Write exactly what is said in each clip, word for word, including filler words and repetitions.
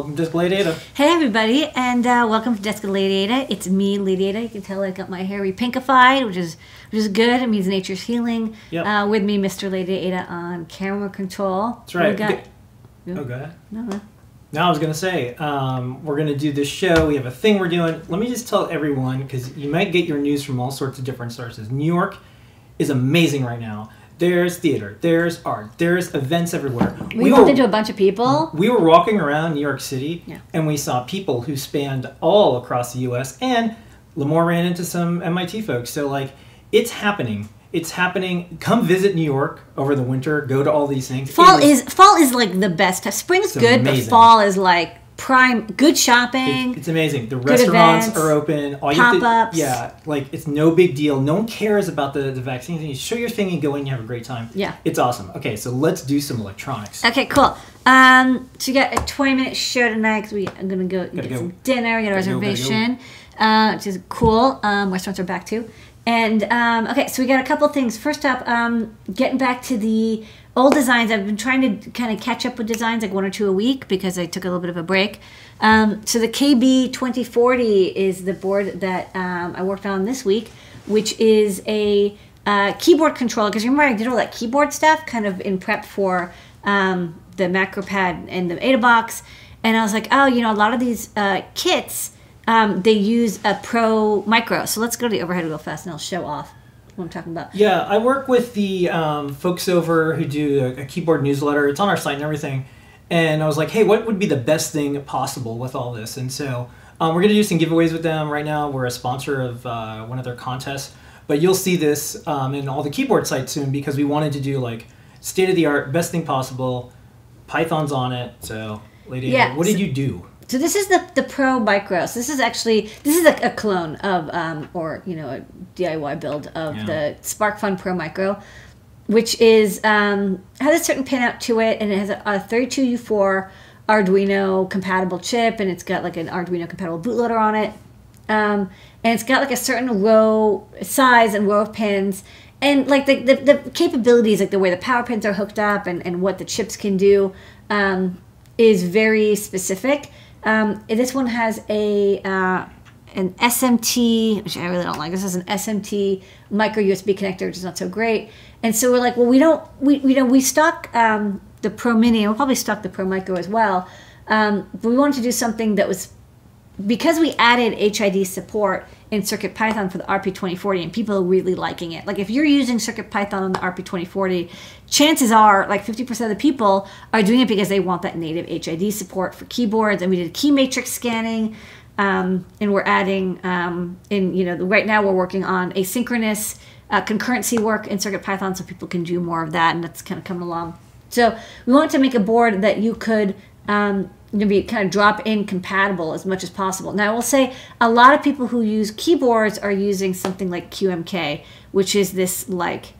Welcome to Desk Lady Ada. Hey everybody, and uh, welcome to Desk Lady Ada. It's me, Lady Ada. You can tell I got my hair repinkified, which is which is good. It means nature's healing. Yep. Uh, with me, Mister Lady Ada on camera control. That's right. We got... Go. Oh, go ahead. No, no. Now I was going to say, um, we're going to do this show. We have a thing we're doing. Let me just tell everyone, because you might get your news from all sorts of different sources. New York is amazing right now. There's theater, there's art, there's events everywhere. We, we bumped were, into a bunch of people. We were walking around New York City, yeah. and we saw people who spanned all across the U S, and Lamore ran into some M I T folks. So, like, it's happening. It's happening. Come visit New York over the winter. Go to all these things. Fall is, fall is like, the best time. Spring's good, amazing. But fall is, like, prime. Good shopping. It, it's amazing. The restaurants events, are open. All you pop-ups. Yeah. Like, it's no big deal. No one cares about the, the vaccine. You show your thing and go in and you have a great time. Yeah. It's awesome. Okay, so let's do some electronics. Okay, cool. Um, so you got a twenty-minute show tonight because we are going to go gotta get go. some dinner. We got a reservation, go, go. Uh, which is cool. Um, restaurants are back, too. And, um, okay, so we got a couple things. First up, um, getting back to the old designs. I've been trying to kind of catch up with designs, like one or two a week, because I took a little bit of a break. Um, so the K B twenty forty is the board that um, I worked on this week, which is a uh, keyboard controller. Because remember, I did all that keyboard stuff kind of in prep for um, the MacroPad and the Ada box. And I was like, oh, you know, a lot of these uh, kits... Um, they use a Pro Micro. So let's go to the overhead real fast and I'll show off what I'm talking about. Yeah, I work with the um, folks over who do a, a keyboard newsletter. It's on our site and everything. And I was like, hey, what would be the best thing possible with all this? And so um, we're going to do some giveaways with them. Right now we're a sponsor of uh, one of their contests. But you'll see this um, in all the keyboard sites soon because we wanted to do like state-of-the-art, best thing possible. Python's on it. So, Lady, yeah, what did so you do? So this is the, the Pro Micro. So this is actually, this is a, a clone of, um, or, you know, a D I Y build of yeah. the SparkFun Pro Micro, which is, um, has a certain pinout to it, and it has a, a thirty-two U four Arduino compatible chip, and it's got like an Arduino compatible bootloader on it. Um, and it's got like a certain row, size and row of pins, and like the, the, the capabilities, like the way the power pins are hooked up and, and what the chips can do um, is very specific. Um, this one has a uh, an S M T, which I really don't like. This is an S M T micro U S B connector, which is not so great. And so we're like, well, we don't, we you know, we stock um, the Pro Mini, and we'll probably stock the Pro Micro as well. Um, but we wanted to do something that was, because we added H I D support in CircuitPython for the R P twenty forty, and people are really liking it. Like if you're using CircuitPython on the R P twenty forty, chances are like fifty percent of the people are doing it because they want that native H I D support for keyboards. And we did key matrix scanning, um, and we're adding um, in, you know, right now we're working on asynchronous uh, concurrency work in CircuitPython so people can do more of that, and that's kind of coming along. So we wanted to make a board that you could um, to be kind of drop-in compatible as much as possible. Now, I will say a lot of people who use keyboards are using something like Q M K, which is this like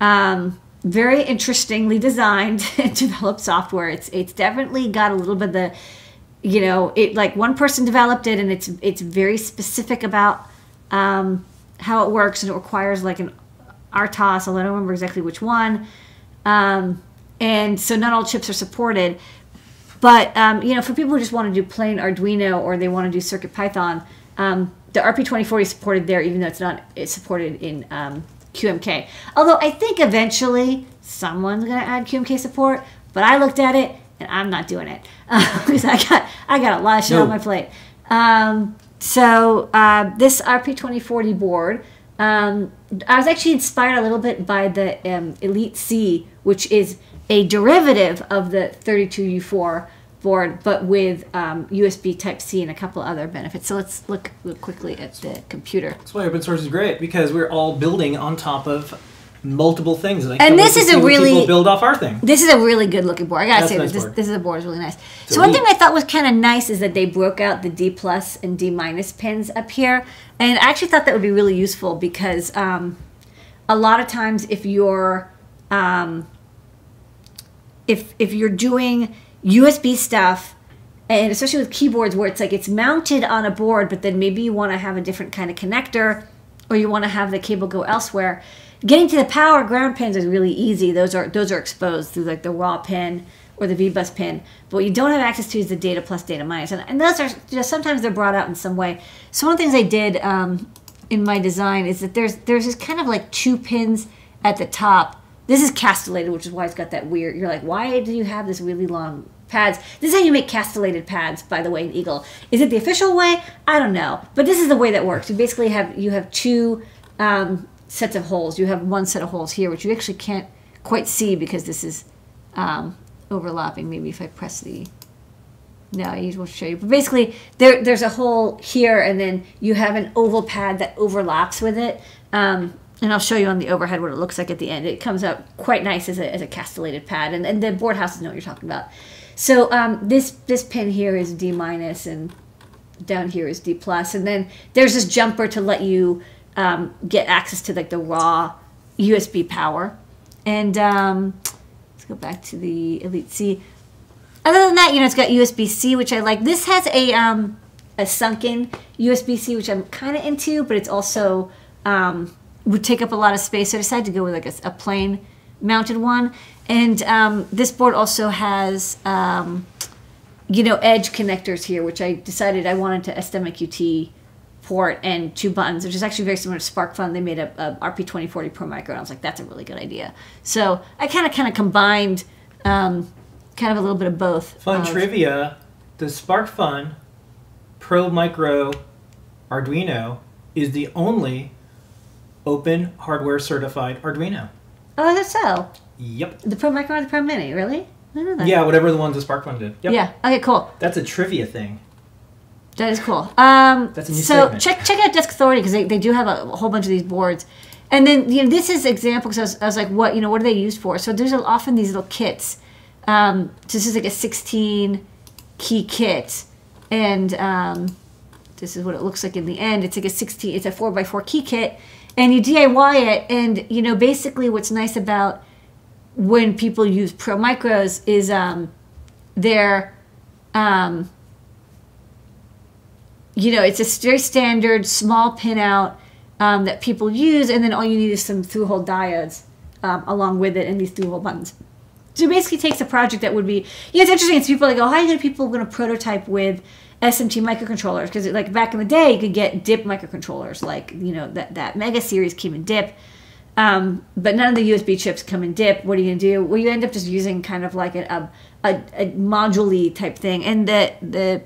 um, very interestingly designed and developed software. It's it's definitely got a little bit of the, you know, it like one person developed it, and it's it's very specific about um, how it works, and it requires like an R T O S. I don't remember exactly which one, um, and so not all chips are supported. But, um, you know, for people who just want to do plain Arduino or they want to do CircuitPython, um, the R P twenty forty is supported there, even though it's not it's supported in um, Q M K. Although I think eventually someone's going to add Q M K support, but I looked at it and I'm not doing it uh, because I got I got a lot of shit no. on my plate. Um, so uh, this R P twenty forty board, um, I was actually inspired a little bit by the um, Elite C, which is a derivative of the thirty-two U four board, but with um, U S B Type-C and a couple other benefits. So let's look, look quickly at the computer. That's why open source is great, because we're all building on top of multiple things. And, and this is a really people build off our thing. This is a really good looking board. I gotta That's say nice this board. this is a board is really nice. So, so one thing I thought was kind of nice is that they broke out the D plus and D minus pins up here, and I actually thought that would be really useful because um, a lot of times if you're um, If, if you're doing U S B stuff, and especially with keyboards where it's like it's mounted on a board, but then maybe you want to have a different kind of connector, or you want to have the cable go elsewhere, getting to the power ground pins is really easy. Those are those are exposed through like the raw pin or the VBus pin, but what you don't have access to is the data plus data minus. And, and those are just, sometimes they're brought out in some way. So one of the things I did um, in my design is that there's there's this kind of like two pins at the top. This is castellated, which is why it's got that weird, you're like, why do you have this really long pads? This is how you make castellated pads, by the way, in Eagle. Is it the official way? I don't know. But this is the way that works. You basically have, you have two um, sets of holes. You have one set of holes here, which you actually can't quite see because this is um, overlapping. Maybe if I press the, no, I won't show you. But basically, there, there's a hole here, and then you have an oval pad that overlaps with it. Um, And I'll show you on the overhead what it looks like at the end. It comes out quite nice as a, as a castellated pad. And, and the board houses know what you're talking about. So um, this, this pin here is D minus, and down here is D plus. And then there's this jumper to let you um, get access to like the raw U S B power. And um, let's go back to the Elite C. Other than that, you know, it's got U S B C, which I like. This has a, um, a sunken U S B C, which I'm kind of into, but it's also... Um, would take up a lot of space, so I decided to go with like a, a plain mounted one. And um, this board also has, um, you know, edge connectors here, which I decided I wanted to S T M I Q T port and two buttons, which is actually very similar to SparkFun. They made a, a R P twenty forty Pro Micro, and I was like, that's a really good idea. So I kind of kind of combined um, kind of a little bit of both. Fun of, trivia, the SparkFun Pro Micro Arduino is the only open hardware certified Arduino. Oh, that's so. Yep. The Pro Micro and the Pro Mini, really? I know that. Yeah, whatever the ones the SparkFun did. Yep. Yeah. Okay, cool. That's a trivia thing. That is cool. Um, that's a new so statement. check check out Desk Authority, because they, they do have a, a whole bunch of these boards. And then you know this is an example, because I was, I was like, what you know what are they used for? So there's often these little kits. Um, so this is like a sixteen key kit, and um, this is what it looks like in the end. It's like a sixteen. It's a four by four key kit. And you D I Y it, and you know basically what's nice about when people use Pro Micros is um, they're, um, you know, it's a very standard small pinout um, that people use, and then all you need is some through-hole diodes um, along with it and these through-hole buttons. So it basically takes a project that would be, yeah, it's interesting. It's people like, oh, how are people going to prototype with S M T microcontrollers? Because like back in the day, you could get DIP microcontrollers, like you know that that Mega series came in DIP, um, but none of the U S B chips come in DIP. What are you gonna do? Well, you end up just using kind of like a a, a module-y type thing. And the the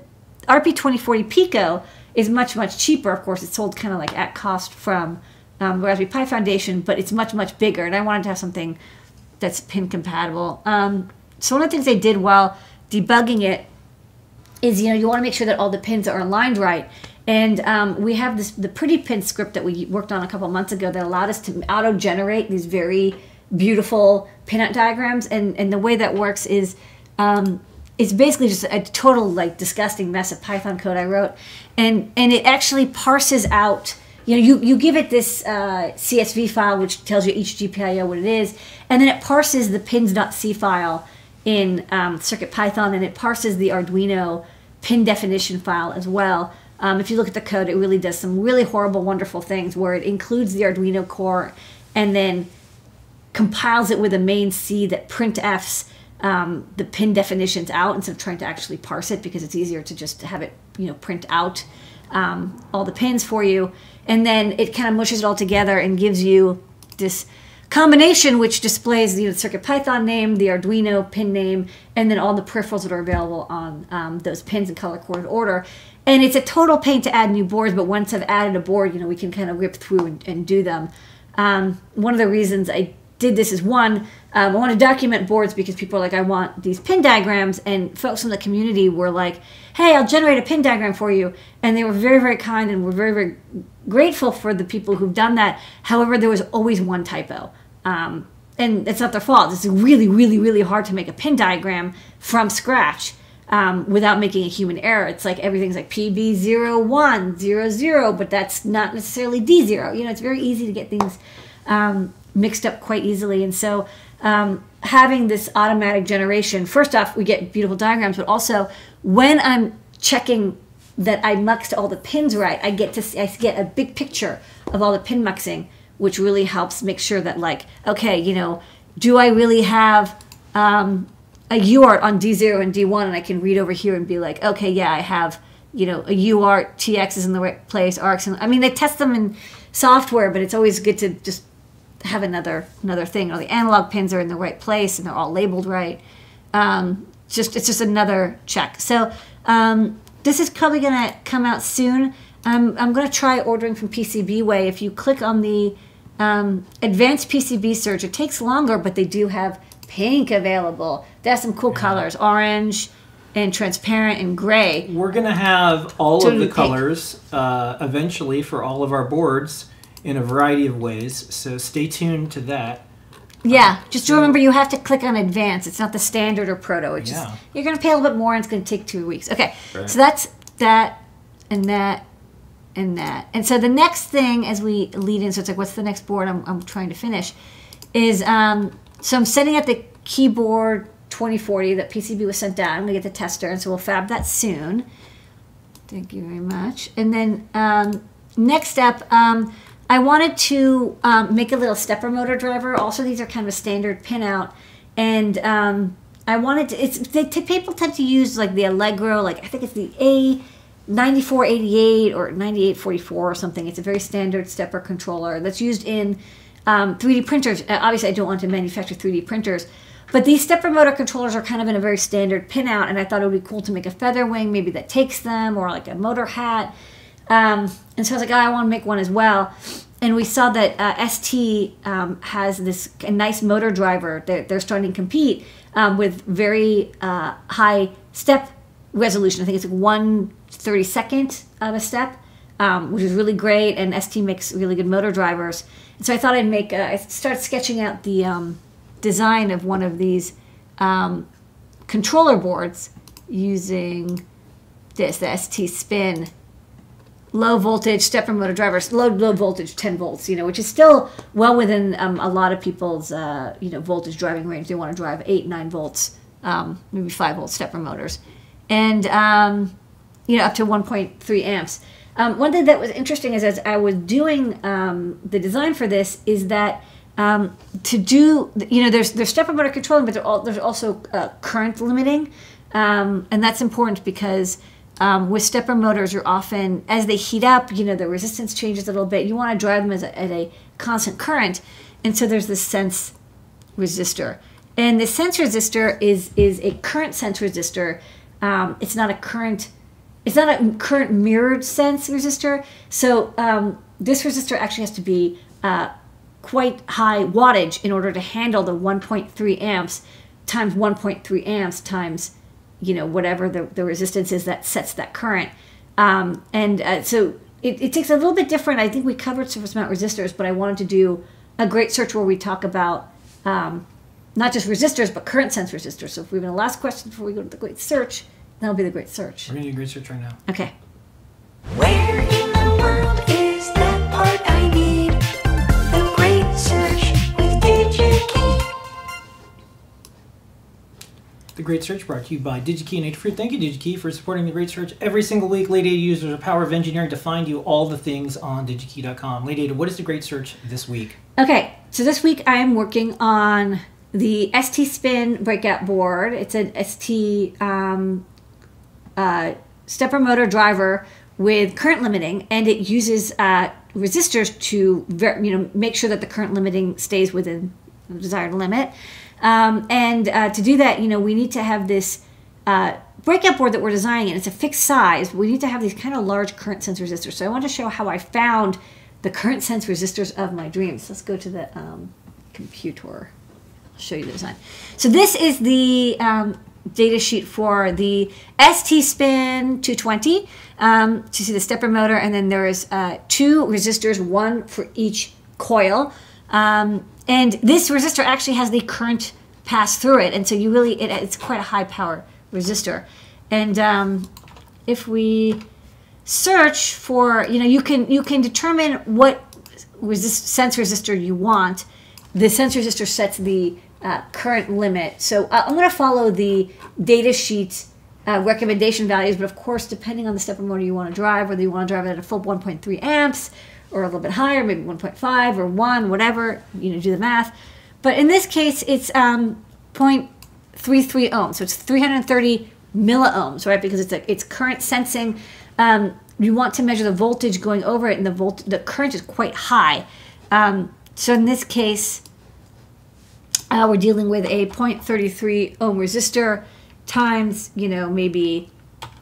R P twenty forty Pico is much much cheaper. Of course, it's sold kind of like at cost from um, the Raspberry Pi Foundation, but it's much much bigger. And I wanted to have something that's pin compatible. Um, so one of the things I did while debugging it is, you know, you want to make sure that all the pins are aligned right. And um, we have this the pretty pin script that we worked on a couple months ago that allowed us to auto-generate these very beautiful pinout diagrams. And, and the way that works is um, it's basically just a total, like, disgusting mess of Python code I wrote. And, and it actually parses out, you know, you, you give it this uh, C S V file, which tells you each G P I O what it is, and then it parses the pins.c file in um, CircuitPython, and it parses the Arduino pin definition file as well. Um, if you look at the code, it really does some really horrible, wonderful things where it includes the Arduino core and then compiles it with a main C that printfs um, the pin definitions out instead of trying to actually parse it, because it's easier to just have it, you know, print out um, all the pins for you. And then it kind of mushes it all together and gives you this combination which displays the you know, CircuitPython name, the Arduino pin name, and then all the peripherals that are available on um, those pins in color-coded order. And it's a total pain to add new boards, but once I've added a board, you know, we can kind of rip through and, and do them. Um, one of the reasons I did this is, one, um, I want to document boards because people are like, I want these pin diagrams, and folks from the community were like, hey, I'll generate a pin diagram for you. And they were very, very kind, and we're very, very grateful for the people who've done that. However, there was always one typo. Um, and it's not their fault. It's really, really, really hard to make a pin diagram from scratch um, without making a human error. It's like everything's like P B zero one zero zero, but that's not necessarily D zero. You know, it's very easy to get things um, mixed up quite easily. And so um, having this automatic generation, first off, we get beautiful diagrams, but also when I'm checking that I muxed all the pins right, I get to see, I get a big picture of all the pin muxing, which really helps make sure that, like, okay, you know, do I really have um, a U A R T on D zero and D one, and I can read over here and be like, okay, yeah, I have, you know, a U A R T, T X is in the right place, R X. In, I mean, they test them in software, but it's always good to just have another another thing. All the analog pins are in the right place and they're all labeled right. Um, just it's just another check. So um, this is probably going to come out soon. Um, I'm going to try ordering from PCBWay. If you click on the um, advanced P C B search, it takes longer, but they do have pink available. They have some cool colors, orange and transparent and gray. We're going to have all totally of the pink colors uh, eventually for all of our boards in a variety of ways, so stay tuned to that. Yeah, um, just so remember you have to click on advanced. It's not the standard or proto. It's yeah. just, you're going to pay a little bit more and it's going to take two weeks. Okay, right. So that's that and that and that. And so the next thing as we lead in, so it's like what's the next board I'm, I'm trying to finish, is um, so I'm setting up the keyboard twenty forty that P C B was sent down. I'm going to get the tester, and so we'll fab that soon. Thank you very much. And then um, next up, um, I wanted to um, make a little stepper motor driver. Also, these are kind of a standard pinout, and um, I wanted to, it's they, people tend to use like the Allegro, like I think it's the A nine four eight eight or nine eight four four or something. It's a very standard stepper controller that's used in um, three D printers. Uh, obviously, I don't want to manufacture three D printers, but these stepper motor controllers are kind of in a very standard pinout, and I thought it would be cool to make a feather wing, maybe that takes them, or like a motor hat. Um, and so I was like, oh, I want to make one as well. And we saw that uh, S T um, has this a nice motor driver. They're, they're starting to compete um, with very uh, high step resolution. I think it's like one thirty-second of a step, um, which is really great. And S T makes really good motor drivers. And so I thought I'd make, a, I started sketching out the um, design of one of these um, controller boards using this, the S T SPIN. Low voltage stepper motor drivers, low low voltage, ten volts, you know, which is still well within um, a lot of people's, uh, you know, voltage driving range. They want to drive eight, nine volts, um, maybe five volt stepper motors, and um, you know, up to one point three amps. Um, one thing that was interesting is as I was doing um, the design for this is that um, to do, you know, there's there's stepper motor controlling, but all, there's also uh, current limiting, um, and that's important because. Um, with stepper motors, you're often, as they heat up, you know, the resistance changes a little bit. You want to drive them as a, at a constant current. And so there's this sense resistor. And the sense resistor is is a current sense resistor. Um, it's not a current, it's not a current mirrored sense resistor. So um, this resistor actually has to be uh, quite high wattage in order to handle the one point three amps times one point three amps times, you know, whatever the, the resistance is that sets that current. Um, and uh, so it, it takes a little bit different. I think we covered surface mount resistors, but I wanted to do a great search where we talk about um, not just resistors, but current sense resistors. So if we have a last question before we go to the great search, that'll be the great search. We're going to do a great search right now. Okay. Where in the world is that part I need? The great search with DigiKey. The Great Search brought to you by DigiKey and Adafruit. Thank you, DigiKey, for supporting The Great Search every single week. Lady Ada uses the power of engineering to find you all the things on DigiKey dot com. Lady Ada, what is The Great Search this week? Okay, so this week I'm working on the S T SPIN breakout board. It's an S T um, uh, stepper motor driver with current limiting, and it uses uh, resistors to you know make sure that the current limiting stays within the desired limit. Um, and uh, to do that, you know, we need to have this uh, breakout board that we're designing, and it's a fixed size. We need to have these kind of large current sense resistors. So I want to show how I found the current sense resistors of my dreams. Let's go to the um, computer. I'll show you the design. So this is the um, data sheet for the S T SPIN two twenty. Um, to see the stepper motor, and then there is uh, two resistors, one for each coil. Um, And this resistor actually has the current pass through it, and so you really, it, it's quite a high power resistor. And um, if we search for, you know, you can you can determine what resist, sense resistor you want. The sense resistor sets the uh, current limit. So uh, I'm going to follow the data sheet uh, recommendation values, but of course, depending on the stepper motor you want to drive, whether you want to drive it at a full one point three amps, or a little bit higher, maybe one point five or one, whatever, you know, do the math. But in this case, it's um, 0.3 zero point three three ohms. So it's three hundred thirty milliohms, right? Because it's a, it's current sensing. Um, you want to measure the voltage going over it, and the volt the current is quite high. Um, so in this case, uh, we're dealing with a zero point three three ohm resistor times, you know, maybe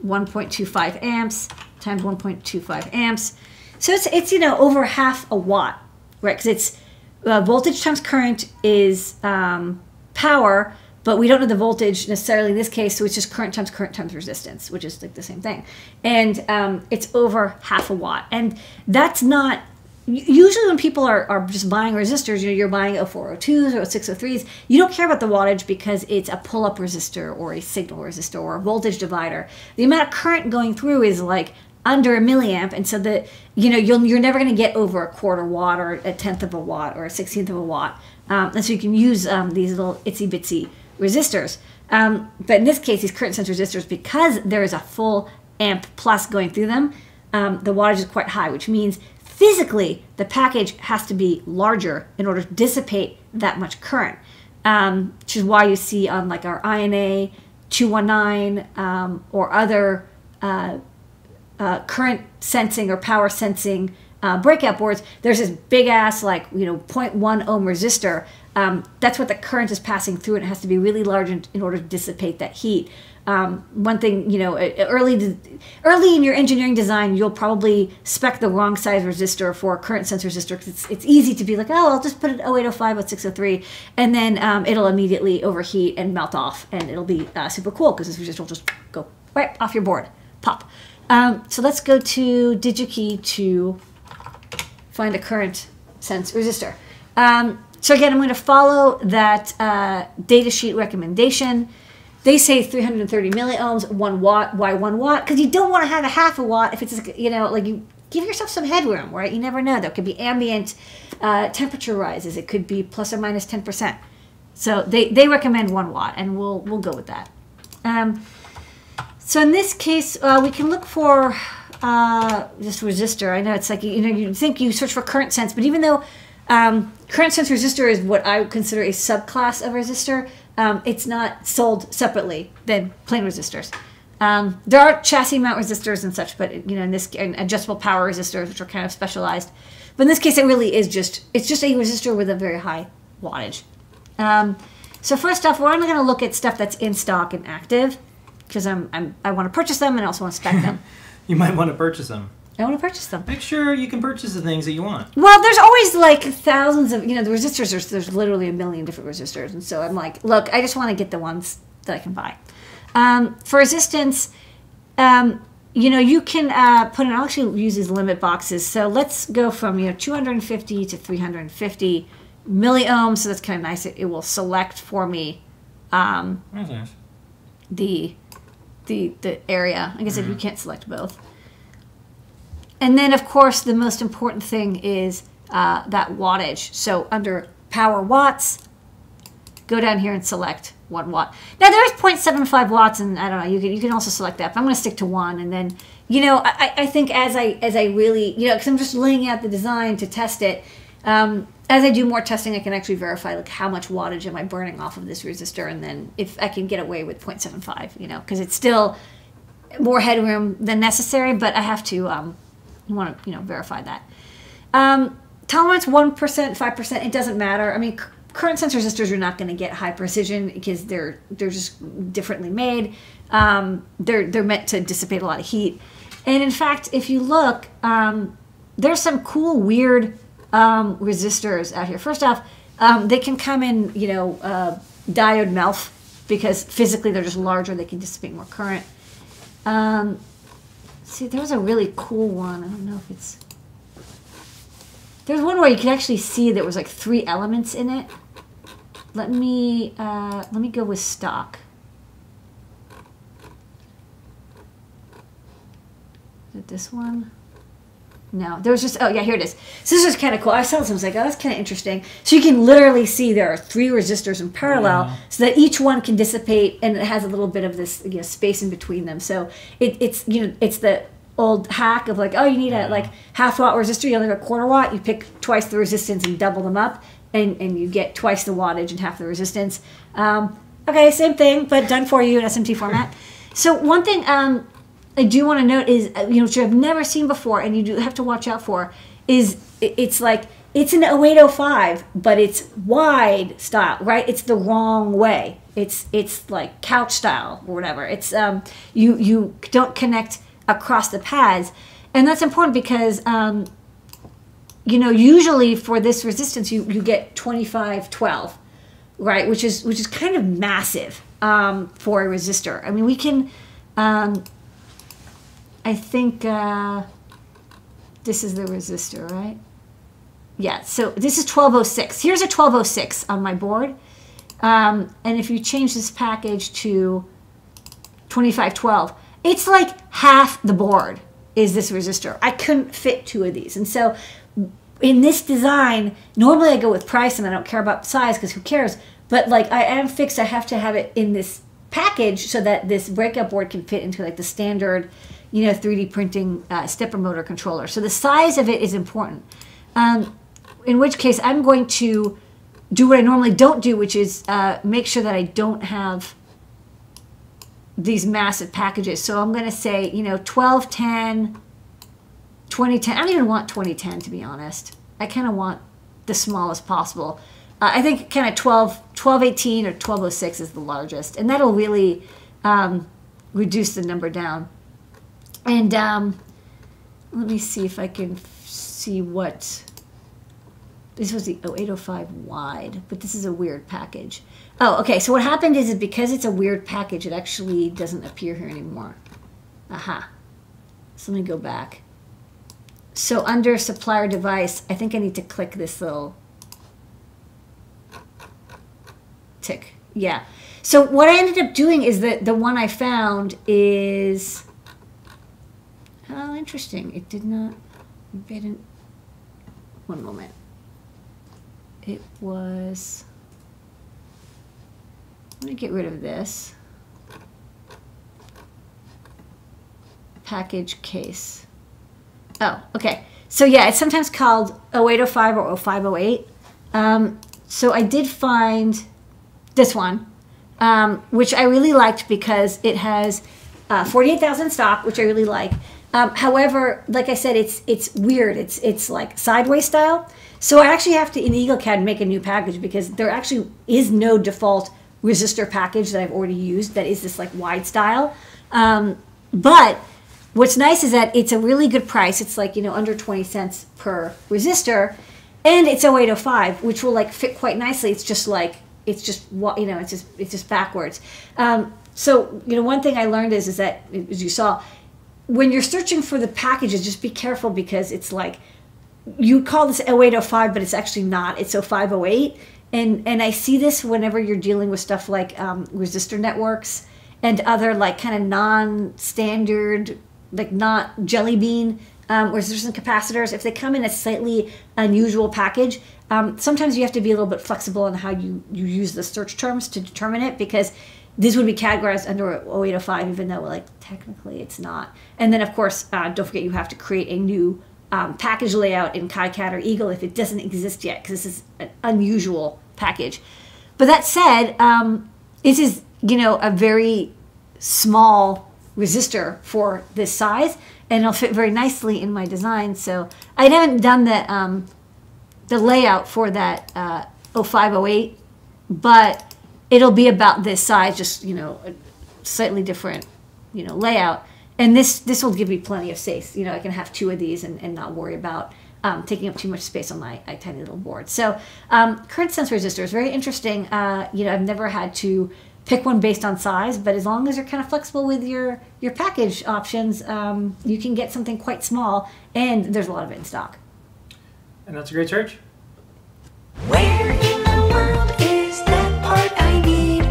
one point two five amps times one point two five amps. So it's, it's, you know, over half a watt, right? Because it's uh, voltage times current is um, power, but we don't know the voltage necessarily in this case, so it's just current times current times resistance, which is like the same thing. And um, it's over half a watt. And that's not, usually when people are, are just buying resistors, you know, you're buying oh four oh twos or oh six oh threes, you don't care about the wattage because it's a pull-up resistor or a signal resistor or a voltage divider. The amount of current going through is like under a milliamp, and so that, you know, you'll, you're never going to get over a quarter watt or a tenth of a watt or a sixteenth of a watt. Um, and so you can use um, these little itsy-bitsy resistors. Um, but in this case, these current sense resistors, because there is a full amp plus going through them, um, the wattage is quite high, which means physically, the package has to be larger in order to dissipate that much current, um, which is why you see on like our I N A two one nine um, or other uh, uh, current sensing or power sensing uh, breakout boards, there's this big ass like, you know, zero point one ohm resistor. Um, that's what the current is passing through, and it has to be really large in, in order to dissipate that heat. Um, one thing, you know, early early in your engineering design, you'll probably spec the wrong size resistor for a current sense resistor, because it's, it's easy to be like, oh, I'll just put an oh eight oh five, oh six oh three, and then um, it'll immediately overheat and melt off, and it'll be uh, super cool because this resistor will just go right off your board, pop. Um, so let's go to DigiKey to find a current sense resistor. Um, so again, I'm going to follow that uh, datasheet recommendation. They say three hundred thirty milliohms, one watt. Why one watt? Because you don't want to have a half a watt if it's, you know, like, you give yourself some headroom, right? You never know. There could be ambient uh, temperature rises. It could be plus or minus ten percent. So they, they recommend one watt, and we'll, we'll go with that. Um, so in this case, uh, we can look for uh, this resistor. I know it's like, you know, you think you search for current sense, but even though um, current sense resistor is what I would consider a subclass of resistor, Um, it's not sold separately than plain resistors. Um, there are chassis mount resistors and such, but, you know, in this, and adjustable power resistors, which are kind of specialized. But in this case, it really is just, it's just a resistor with a very high wattage. Um, so first off, we're only going to look at stuff that's in stock and active, because I'm, I'm, I want to purchase them and I also want to spec them. You might want to purchase them. I want to purchase them. Make sure you can purchase the things that you want. Well, there's always like thousands of, you know, the resistors, there's, there's literally a million different resistors. And so I'm like, look, I just want to get the ones that I can buy. Um, for resistance, um, you know, you can uh, put in, I'll actually use these limit boxes. So let's go from, you know, two hundred fifty to three hundred fifty milliohms. So that's kind of nice. It, it will select for me um, that's nice. the, the, the area. I guess mm-hmm. if you can't select both. And then, of course, the most important thing is uh, that wattage. So under power watts, go down here and select one watt. Now, there is zero point seven five watts, and I don't know, you can, you can also select that, but I'm going to stick to one. And then, you know, I, I think as I, as I really, you know, because I'm just laying out the design to test it, um, as I do more testing, I can actually verify, like, how much wattage am I burning off of this resistor, and then if I can get away with zero point seven five, you know, because it's still more headroom than necessary, but I have to... Um, You want to, you know, verify that. Um, tolerance, one percent, five percent, it doesn't matter. I mean, current sense resistors, you're not going to get high precision because they're they're just differently made. Um, they're, they're meant to dissipate a lot of heat. And in fact, if you look, um, there's some cool, weird um, resistors out here. First off, um, they can come in, you know, uh, diode M E L F, because physically they're just larger. They can dissipate more current. Um, See, there was a really cool one. I don't know if it's... There's one where you could actually see there was like three elements in it. Let me, uh, let me go with stock. Is it this one? No, there was just... Oh, yeah, here it is. So this is kind of cool. I saw this and I was like, oh, that's kind of interesting. So you can literally see there are three resistors in parallel, yeah. So that each one can dissipate, and it has a little bit of this, you know, space in between them. So it, it's, you know, it's the old hack of like, oh, you need a like half watt resistor, you only have a quarter watt, you pick twice the resistance and double them up, and, and you get twice the wattage and half the resistance. Um, Okay, same thing, but done for you in S M T format. So one thing um, I do want to note is, you know, which I've never seen before, and you do have to watch out for, is it's like, it's an oh eight oh five, but it's wide style, right? It's the wrong way. It's it's like couch style or whatever. It's um, you you don't connect across the pads, and that's important because um, you know, usually for this resistance you you get twenty-five twelve, right? Which is which is kind of massive um, for a resistor. I mean, we can, um, I think uh, this is the resistor, right? Yeah, so this is twelve oh six. Here's a twelve oh six on my board. Um, and if you change this package to twenty-five twelve, it's like half the board is this resistor. I couldn't fit two of these. And so in this design, normally I go with price and I don't care about size because who cares? But like I am fixed, I have to have it in this package so that this breakout board can fit into like the standard, you know, three D printing uh, stepper motor controller. So the size of it is important. Um, in which case I'm going to do what I normally don't do, which is uh, make sure that I don't have these massive packages. So I'm going to say, you know, twelve ten, twenty ten. I don't even want twenty ten, to be honest. I kind of want the smallest possible. Uh, I think kind of twelve, twelve eighteen or twelve oh six is the largest, and that'll really um, reduce the number down. And um, let me see if I can see what... This was the oh eight oh five wide, but this is a weird package. Oh, okay, so what happened is, is because it's a weird package, it actually doesn't appear here anymore. Aha. So let me go back. So under supplier device, I think I need to click this little tick. Yeah. So what I ended up doing is that the one I found is... Oh, interesting. It did not... It didn't... One moment. It was, I'm going to get rid of this package case. Oh, okay. So yeah, it's sometimes called oh eight oh five or oh five oh eight. Um, so I did find this one, um, which I really liked because it has uh, forty-eight thousand stock, which I really like. Um, however, like I said, it's it's weird. It's it's like sideways style. So I actually have to, in Eagle C A D, make a new package because there actually is no default resistor package that I've already used that is this like wide style. Um, but what's nice is that it's a really good price. It's like, you know, under twenty cents per resistor, and it's oh eight oh five, which will like fit quite nicely. It's just like, it's just, you know, it's just, it's just backwards. Um, so, you know, one thing I learned is, is that, as you saw, when you're searching for the packages, just be careful because it's like, you call this oh eight oh five, but it's actually not. It's oh five oh eight. And, and I see this whenever you're dealing with stuff like um, resistor networks and other like kind of non-standard, like not jelly bean um, resistance capacitors. If they come in a slightly unusual package, um, sometimes you have to be a little bit flexible on how you, you use the search terms to determine it, because this would be categorized under oh eight oh five, even though like technically it's not. And then of course, uh, don't forget you have to create a new Um, package layout in KiCad or Eagle if it doesn't exist yet, because this is an unusual package. But that said, um, this is, you know, a very small resistor for this size, and it'll fit very nicely in my design. So I haven't done the um, the layout for that uh, oh five oh eight, but it'll be about this size, just, you know, a slightly different, you know, layout. And this, this will give me plenty of space. You know, I can have two of these and, and not worry about um, taking up too much space on my, my tiny little board. So um, current sense resistor is very interesting. Uh, you know, I've never had to pick one based on size, but as long as you're kind of flexible with your, your package options, um, you can get something quite small, and there's a lot of it in stock. And that's a great search. Where in the world is that part I need?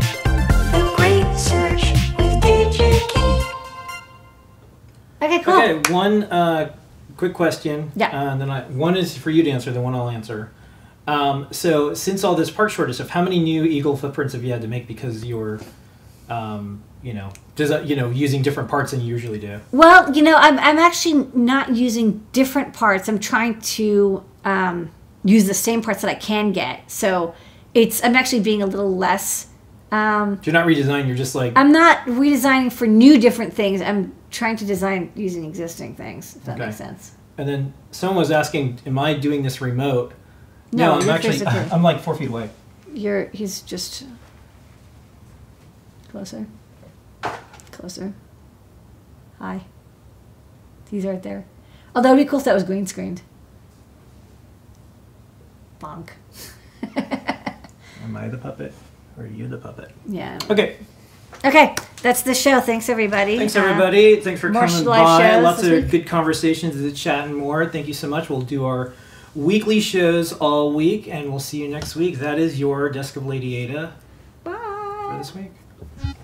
The great search with DigiKey. Okay, cool. Okay, one uh, quick question. Yeah. Uh, and then I, one is for you to answer, then one I'll answer. Um, so since all this part shortage stuff, how many new Eagle footprints have you had to make because you're, um, you know, does, you know, using different parts than you usually do? Well, you know, I'm, I'm actually not using different parts. I'm trying to um, use the same parts that I can get. So it's I'm actually being a little less Um, so you're not redesigning, you're just like... I'm not redesigning for new different things. I'm trying to design using existing things, if that okay. makes sense. And then someone was asking, am I doing this remote? No, no I'm actually, physically. I'm like four feet away. You're, he's just closer, closer. Hi. He's right there. Although it would be cool if that was green screened. Bonk. Am I the puppet? Or are you the puppet? Yeah. Okay. Okay. That's the show. Thanks, everybody. Thanks, everybody. Uh, Thanks for coming by. Lots of week. good conversations in the chat and more. Thank you so much. We'll do our weekly shows all week, and we'll see you next week. That is your Desk of Lady Ada. Bye. For this week.